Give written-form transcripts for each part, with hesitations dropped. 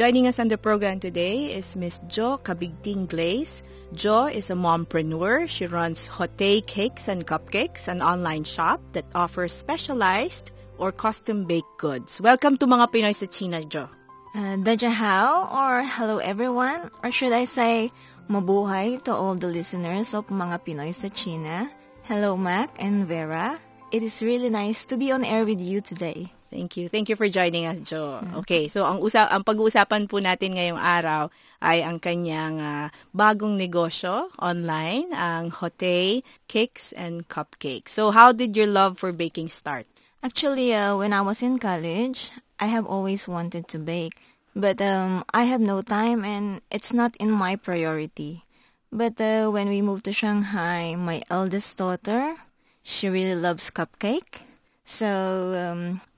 Joining us on the program today is Ms. Jo Kabigting-Glaze. Jo is a mompreneur. She runs Hottie Cakes and Cupcakes, an online shop that offers specialized or custom-baked goods. Welcome to Mga Pinoy sa China, Jo. Dajahao, or hello everyone, or should I say mabuhay to all the listeners of Mga Pinoy sa China. Hello, Mac and Vera. It is really nice to be on air with you today. Thank you. Thank you for joining us, Jo. Okay, so ang pag-uusapan po natin ngayong araw ay ang kanyang bagong negosyo online, ang Hottie Cakes and Cupcakes. So how did your love for baking start? Actually, when I was in college, I have always wanted to bake. But I have no time and it's not in my priority. But when we moved to Shanghai, my eldest daughter, she really loves cupcake. So,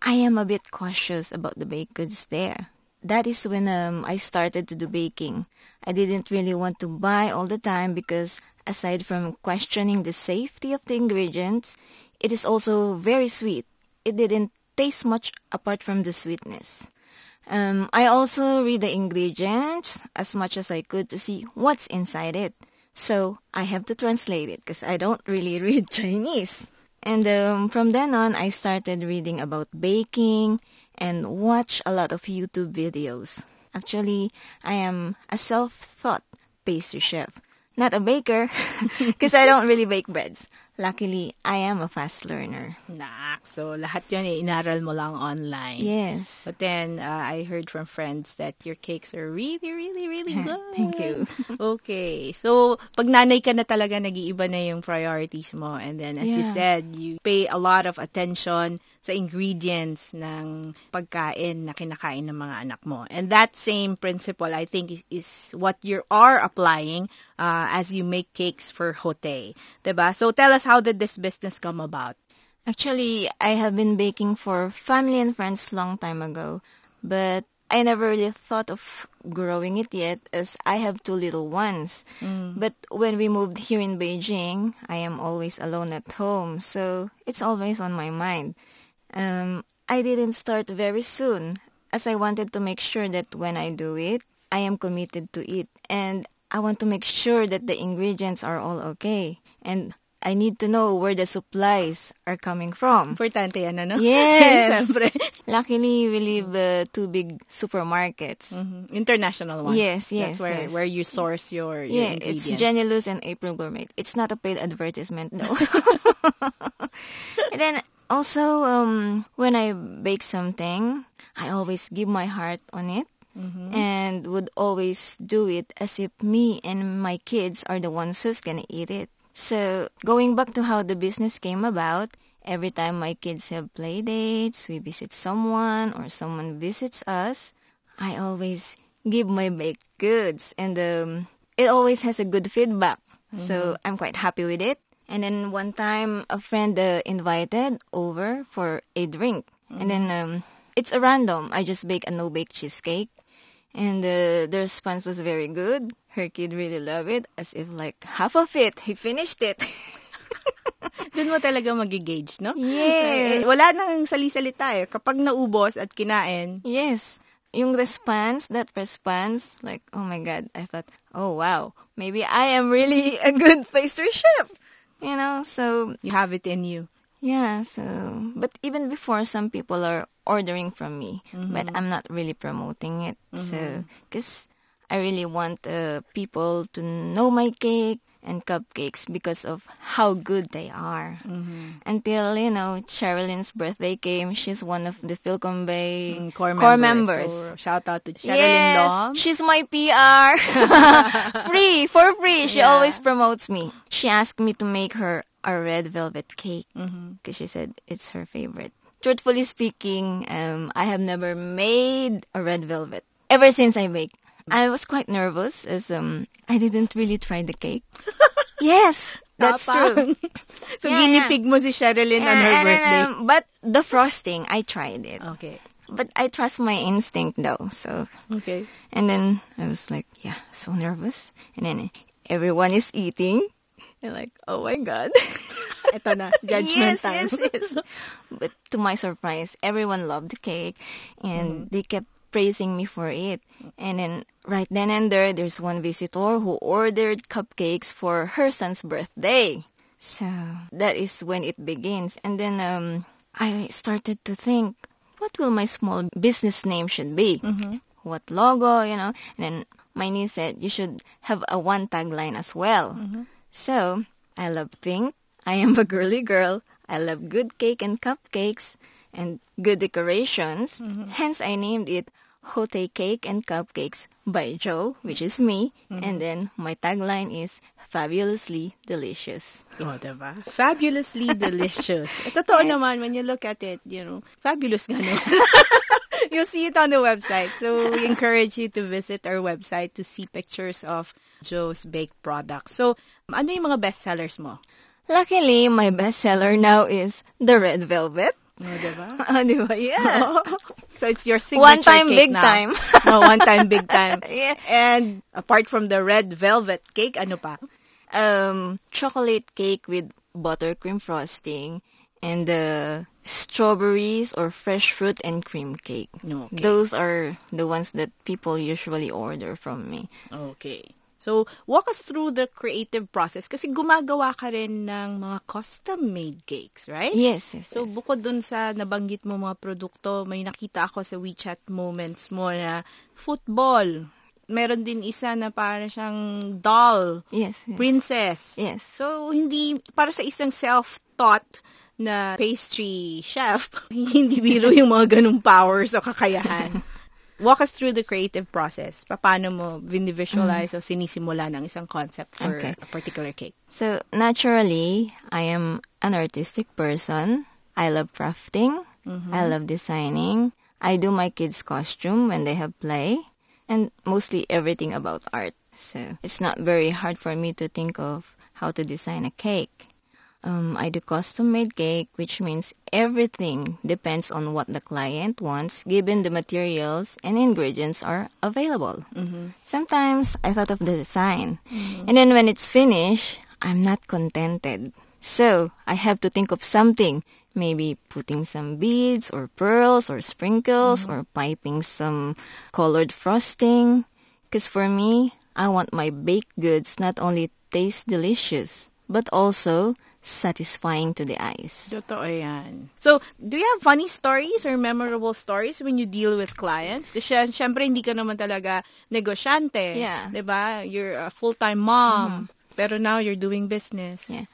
I am a bit cautious about the baked goods there. That is when I started to do baking. I didn't really want to buy all the time because aside from questioning the safety of the ingredients, it is also very sweet. It didn't taste much apart from the sweetness. I also read the ingredients as much as I could to see what's inside it. So, I have to translate it because I don't really read Chinese. And from then on, I started reading about baking and watch a lot of YouTube videos. Actually, I am a self-taught pastry chef, not a baker, because I don't really bake breads. Luckily, I am a fast learner. So lahat yun inaral mo lang online. Yes. But then I heard from friends that your cakes are really, really, really good. Thank you. Okay. So pag nanay ka na talaga, nag-iiba na yung priorities mo. And then as you said, you pay a lot of attention sa ingredients ng pagkain na kinakain ng mga anak mo. And that same principle, I think, is what you are applying as you make cakes for Hottie. Diba? So tell us, how did this business come about? Actually, I have been baking for family and friends long time ago, but I never really thought of growing it yet as I have two little ones. But when we moved here in Beijing, I am always alone at home, so it's always on my mind. I didn't start very soon as I wanted to make sure that when I do it, I am committed to it and I want to make sure that the ingredients are all okay and I need to know where the supplies are coming from. Importante yan, ano? Yes. Luckily, we live two big supermarkets. Mm-hmm. International ones. Yes. That's where you source your ingredients. It's Genialus and April Gourmet. It's not a paid advertisement, no. And then, also, when I bake something, I always give my heart on it. Mm-hmm. And would always do it as if me and my kids are the ones who's gonna eat it. So, going back to how the business came about, every time my kids have play dates, we visit someone or someone visits us, I always give my baked goods. And it always has a good feedback. Mm-hmm. So, I'm quite happy with it. And then one time, a friend invited over for a drink. Mm-hmm. And then, it's a random. I just bake a no-bake cheesecake. And the response was very good. Her kid really loved it. As if like half of it, he finished it. Doon mo talaga magigauge, no? Yes. Wala nang sali-salita eh. Kapag naubos at kinain. Yes. Yung response, like, oh my God, I thought, oh wow, maybe I am really a good pastry chef. You know, so. You have it in you. Yeah, so. But even before, some people are ordering from me, but I'm not really promoting it. So, because I really want people to know my cake and cupcakes because of how good they are. Until, you know, Charlene's birthday came. She's one of the Philcombay core members. So, shout out to Charlene Long. She's my PR. Free, for free. She always promotes me. She asked me to make her our red velvet cake because she said it's her favorite. Truthfully speaking, I have never made a red velvet ever since I baked. I was quite nervous as I didn't really try the cake. Yes, that's true. So guinea pig mo si Sherilyn on her birthday. But the frosting, I tried it. Okay. But I trust my instinct though. So okay. And then I was like, yeah, so nervous. And then everyone is eating. And like, oh my God. Ito na, judgment time. Yes. But to my surprise, everyone loved the cake. And they kept praising me for it. And then right then and there, there's one visitor who ordered cupcakes for her son's birthday. So that is when it begins. And then I started to think, what will my small business name should be? What logo, you know? And then my niece said, you should have a one tagline as well. So, I love pink. I am a girly girl. I love good cake and cupcakes and good decorations. Hence, I named it Hottie Cake and Cupcakes by Jo, which is me. And then my tagline is fabulously delicious. Oh, diba? Fabulously delicious. Totoo naman, when you look at it, you know, fabulous gano'n. You'll see it on the website. So, we encourage you to visit our website to see pictures of Jo's baked products. So, ano yung mga bestsellers mo? Luckily, my bestseller now is the red velvet. Oh, diba? Diba? Yeah. Oh. So, it's your signature one time, cake big now. Time. No, one time, big time. Yeah. And apart from the red velvet cake, ano pa? Chocolate cake with buttercream frosting and the strawberries or fresh fruit and cream cake. Okay. Those are the ones that people usually order from me. Okay. So, walk us through the creative process kasi gumagawa ka rin ng mga custom-made cakes, right? Yes. So, bukod dun sa nabanggit mo mga produkto, may nakita ako sa WeChat moments mo na football. Meron din isa na para siyang doll. Yes. Princess. Yes. So, hindi para sa isang self-taught na pastry chef, hindi biro yung mga ganung powers o kakayahan. Walk us through the creative process. Paano mo visualize o sinisimula ng isang concept for a particular cake? So, naturally, I am an artistic person. I love crafting. I love designing. I do my kids' costume when they have play. And mostly everything about art. So, it's not very hard for me to think of how to design a cake. I do custom-made cake, which means everything depends on what the client wants, given the materials and ingredients are available. Sometimes, I thought of the design. And then when it's finished, I'm not contented. So, I have to think of something. Maybe putting some beads or pearls or sprinkles or piping some colored frosting. Because for me, I want my baked goods not only taste delicious, but also satisfying to the eyes. Totoo yan. So, do you have funny stories or memorable stories when you deal with clients? Siyempre, hindi ka naman talaga negosyante. Yeah. Diba? You're a full-time mom. Pero now, you're doing business. Yeah.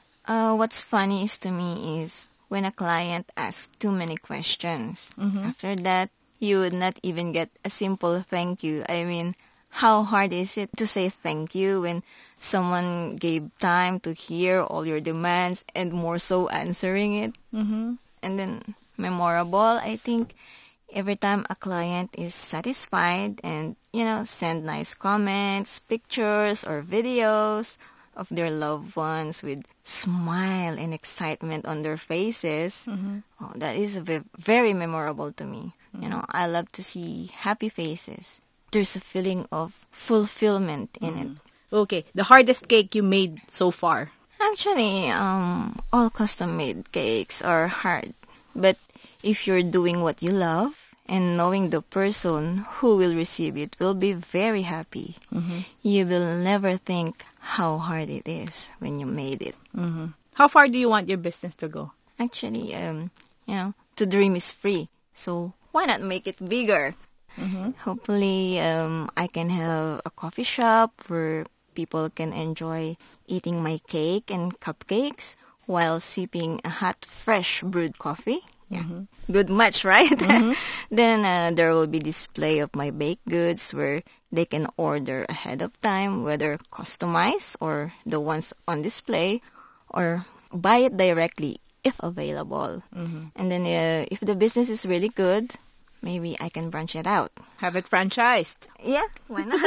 What's funny is to me is when a client asks too many questions. After that, you would not even get a simple thank you. I mean, how hard is it to say thank you when someone gave time to hear all your demands and more so answering it? And then, memorable, I think, every time a client is satisfied and, you know, send nice comments, pictures, or videos of their loved ones with smile and excitement on their faces, oh, that is very memorable to me. You know, I love to see happy faces. There's a feeling of fulfillment in it. Okay. The hardest cake you made so far? Actually, all custom-made cakes are hard. But if you're doing what you love and knowing the person who will receive it will be very happy, you will never think how hard it is when you made it. How far do you want your business to go? Actually, you know, to dream is free. So why not make it bigger? Hopefully, I can have a coffee shop where people can enjoy eating my cake and cupcakes while sipping a hot, fresh brewed coffee. Good match, right? Then there will be display of my baked goods where they can order ahead of time, whether customized or the ones on display, or buy it directly if available. Mm-hmm. And then if the business is really good, maybe I can branch it out. Have it franchised. Yeah, why not?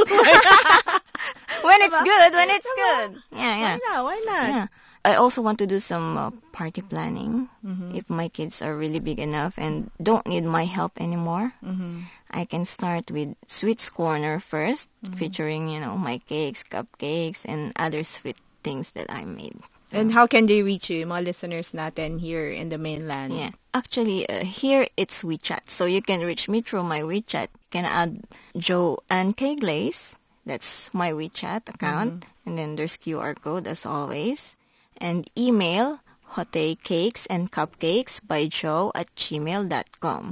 When it's good. Yeah. Why not? Yeah. I also want to do some party planning. Mm-hmm. If my kids are really big enough and don't need my help anymore, mm-hmm. I can start with Sweets Corner first, mm-hmm. featuring, my cakes, cupcakes, and other sweet things that I made. And how can they reach you, mga listeners natin here in the mainland? Yeah. Actually, here it's WeChat. So you can reach me through my WeChat. You can add Jo and K Glaze. That's my WeChat account. Mm-hmm. And then there's QR code as always. And email Hottie Cakes and Cupcakes by jo@gmail.com.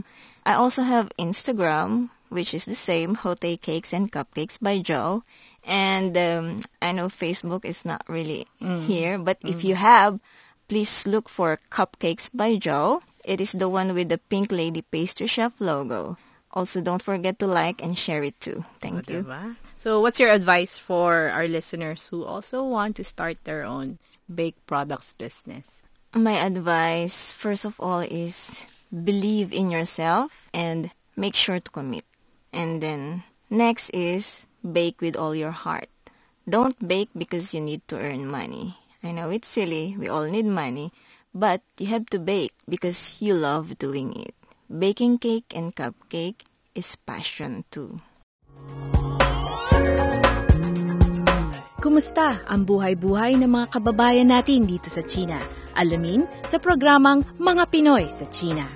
I also have Instagram, which is the same, Hottie Cakes and Cupcakes by Jo. And I know Facebook is not really here, but if you have, please look for Cupcakes by Jo. It is the one with the Pink Lady Pastry Chef logo. Also, don't forget to like and share it too. Thank you. Diba? So what's your advice for our listeners who also want to start their own baked products business? My advice, first of all, is believe in yourself and make sure to commit. And then next is bake with all your heart. Don't bake because you need to earn money. I know it's silly, we all need money, but you have to bake because you love doing it. Baking cake and cupcake is passion too. Kumusta ang buhay-buhay ng mga kababayan natin dito sa China? Alamin sa programang Mga Pinoy sa China.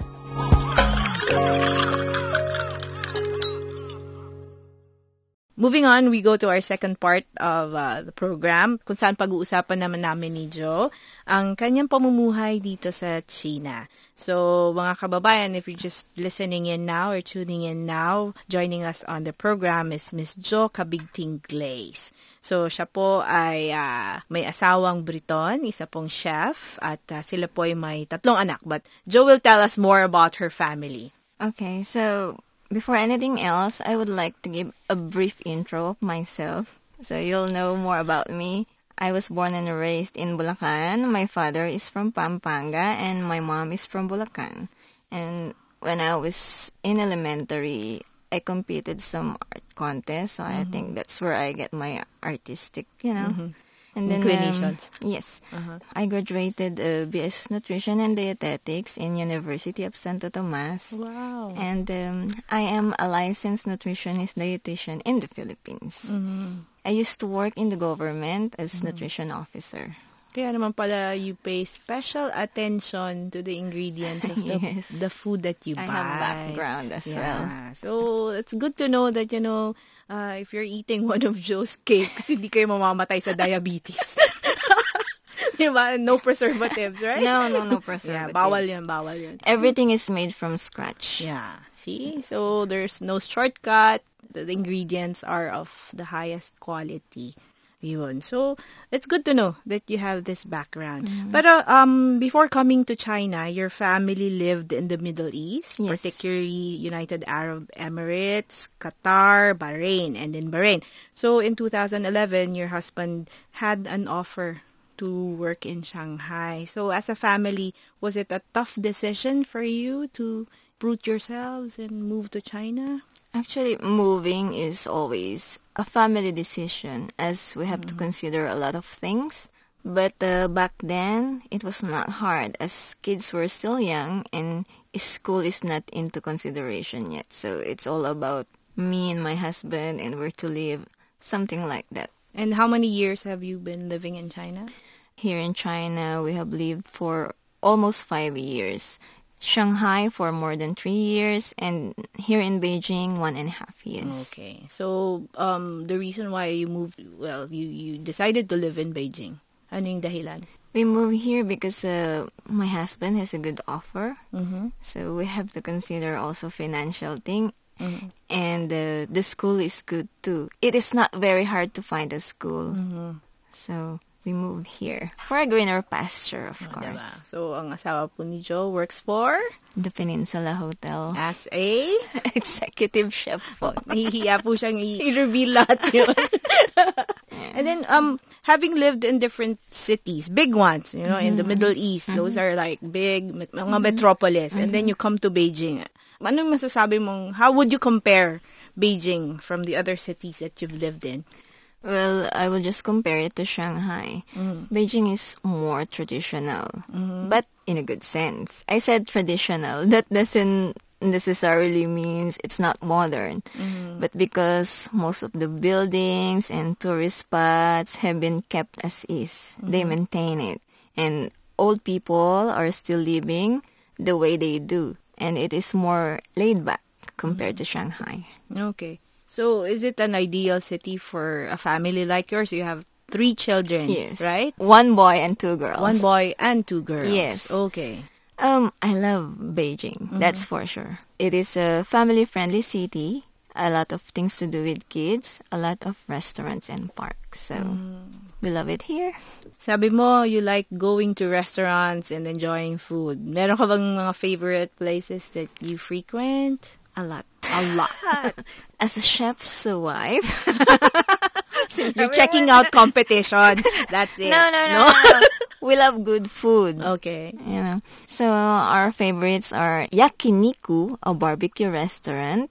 Moving on, we go to our second part of the program, kung saan pag-uusapan naman namin ni Jo ang kanyang pamumuhay dito sa China. So, mga kababayan, if you're just listening in now or tuning in now, joining us on the program is Miss Jo Kabigting-Glaze. So, siya po ay may asawang Briton, isa pong chef, at sila po ay may 3 anak. But Jo will tell us more about her family. Okay, so before anything else, I would like to give a brief intro of myself so you'll know more about me. I was born and raised in Bulacan. My father is from Pampanga and my mom is from Bulacan. And when I was in elementary, I competed some art contest, so mm-hmm. I think that's where I get my artistic, Mm-hmm. And then, yes, uh-huh. I graduated BS Nutrition and Dietetics in University of Santo Tomas. Wow! And I am a licensed nutritionist dietitian in the Philippines. Mm-hmm. I used to work in the government as nutrition officer. Kaya naman pala, you pay special attention to the ingredients of the food that you buy. I have background as well. So, it's good to know that, if you're eating one of Jo's cakes, hindi kayo mamamatay sa diabetes. Diba? No preservatives, right? No preservatives. Yeah, bawal yun. Everything is made from scratch. Yeah. See? So, there's no shortcut. The ingredients are of the highest quality. So, it's good to know that you have this background. Mm-hmm. But before coming to China, your family lived in the Middle East, particularly United Arab Emirates, Qatar, Bahrain, and in Bahrain. So, in 2011, your husband had an offer to work in Shanghai. So, as a family, was it a tough decision for you to root yourselves and move to China? Actually, moving is always a family decision as we have to consider a lot of things. But back then, it was not hard as kids were still young and school is not into consideration yet. So it's all about me and my husband and where to live, something like that. And how many years have you been living in China? Here in China, we have lived for almost 5 years. Shanghai for more than 3 years, and here in Beijing, 1.5 years. Okay. So, the reason why you moved, you decided to live in Beijing. Ano yung dahilan? We moved here because my husband has a good offer. Mm-hmm. So, we have to consider also financial thing. Mm-hmm. And the school is good too. It is not very hard to find a school. Mm-hmm. So, we moved here for a greener pasture, of course. Diba? So, ang asawa po ni Jo works for? The Peninsula Hotel. As a? Executive chef po. Nahihiya po siyang i-reveal lahat yun. And then, having lived in different cities, big ones, you know, in the Middle East, those are like big, mga metropolis. And then you come to Beijing. Anong masasabi mong, how would you compare Beijing from the other cities that you've lived in? Well, I will just compare it to Shanghai. Beijing is more traditional, but in a good sense. I said traditional. That doesn't necessarily means it's not modern, but because most of the buildings and tourist spots have been kept as is, they maintain it. And old people are still living the way they do. And it is more laid back compared to Shanghai. Okay. So, is it an ideal city for a family like yours? You have 3 children, yes, right? 1 boy and 2 girls. 1 boy and 2 girls. Yes. Okay. I love Beijing. That's for sure. It is a family-friendly city. A lot of things to do with kids. A lot of restaurants and parks. So, we love it here. Sabi mo, you like going to restaurants and enjoying food. Meron ka bang mga favorite places that you frequent? A lot. As a chef's wife, you're checking out competition. That's it. No. We love good food. Okay. You know. So, our favorites are Yakiniku, a barbecue restaurant.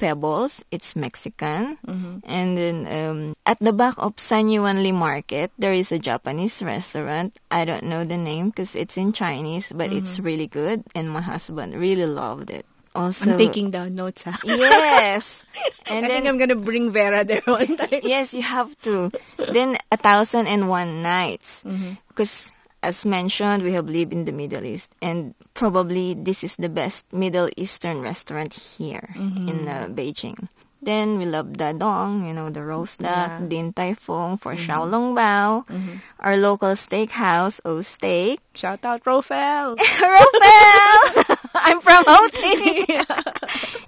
Pebbles, it's Mexican. And then, at the back of San Yuanli Market, there is a Japanese restaurant. I don't know the name because it's in Chinese, but it's really good. And my husband really loved it. Also, I'm taking down notes. Huh? Yes. And I think I'm going to bring Vera there one time. Yes, you have to. Then, A Thousand and One Nights. Because, as mentioned, we have lived in the Middle East. And probably this is the best Middle Eastern restaurant here in Beijing. Then, we love Da Dong, you know, the roast duck, Din Tai Fung for Xiaolong Bao, our local steakhouse, O Steak. Shout out, Rofel! Rofel! I'm promoting!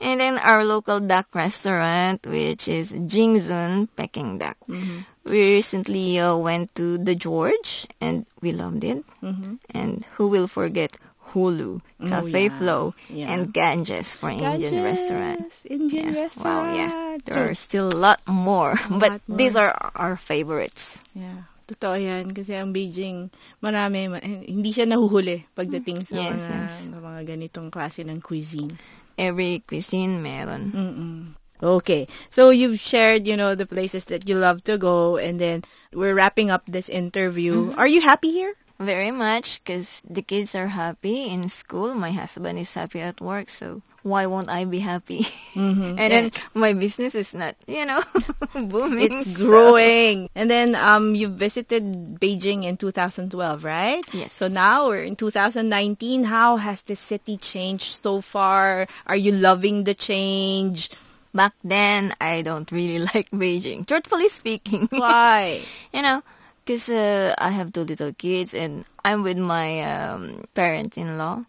And then, our local duck restaurant, which is Jingzun Peking Duck. We recently went to The George, and we loved it. And who will forget Hulu Cafe Flow and Ganges for Indian restaurants. Indian restaurant. Wow, yeah. There are still a lot more, but these are our favorites. Yeah. Totoo yan kasi ang Beijing, marami hindi siya nahuhuli pagdating sa mga ganitong klase ng cuisine. Every cuisine meron. Okay. So you've shared, you know, the places that you love to go, and then we're wrapping up this interview. Are you happy here? Very much, because the kids are happy in school. My husband is happy at work, so why won't I be happy? And then my business is not, you know, booming. It's growing. And then you visited Beijing in 2012, right? Yes. So now we're in 2019. How has the city changed so far? Are you loving the change? Back then, I don't really like Beijing, truthfully speaking. Why? You know, because I have 2 little kids and I'm with my parents-in-law.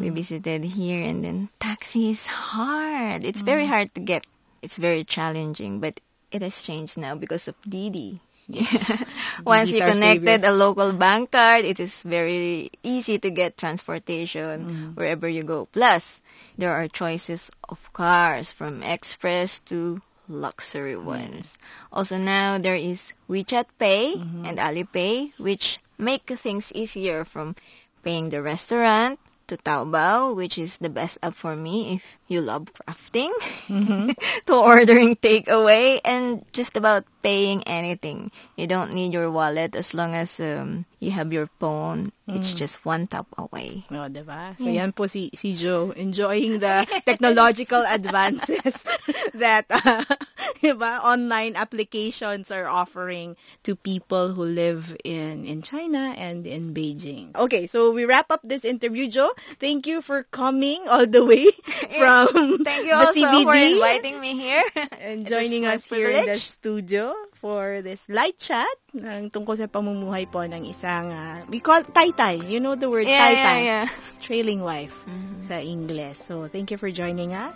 We visited here, and then taxi is hard. It's very hard to get. It's very challenging, but it has changed now because of Didi. Yes. Once you connected a local bank card, it is very easy to get transportation wherever you go. Plus, there are choices of cars from express to luxury ones. Also now, there is WeChat Pay and Alipay, which make things easier from paying the restaurant to Taobao, which is the best app for me if you love crafting, to ordering takeaway, and just about paying anything. You don't need your wallet as long as you have your phone. It's just one tap away. Oh, diba? So yan po si Jo, enjoying the technological advances that online applications are offering to people who live in China and in Beijing. Okay, so we wrap up this interview, Jo. Thank you for coming all the way from Thank you the also CBD for inviting me here and joining us here in the studio for this light chat tungkol sa pamumuhay po ng isang we call tai-tai. You know the word tai-tai. Yeah. Trailing wife sa English. So, thank you for joining us.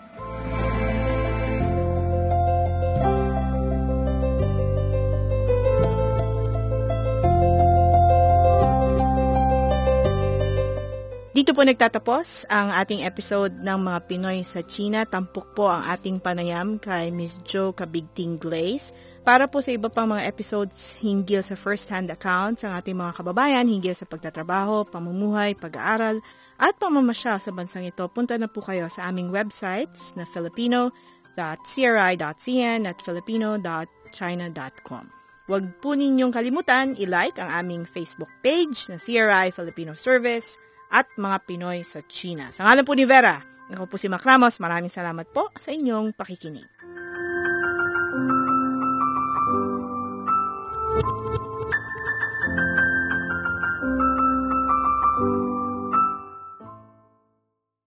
Dito po nagtatapos ang ating episode ng Mga Pinoy sa China. Tampok po ang ating panayam kay Ms. Jo Kabigting-Glaze. Para po sa iba pang mga episodes hinggil sa first-hand accounts ng ating mga kababayan, hinggil sa pagtatrabaho, pamumuhay, pag-aaral, at pamamasya sa bansang ito, punta na po kayo sa aming websites na filipino.cri.cn at filipino.china.com. Huwag po ninyong kalimutan i-like ang aming Facebook page na CRI Filipino Service at Mga Pinoy sa China. Sa ngalan po ni Vera, ako po si Mac Ramos, maraming salamat po sa inyong pakikinig.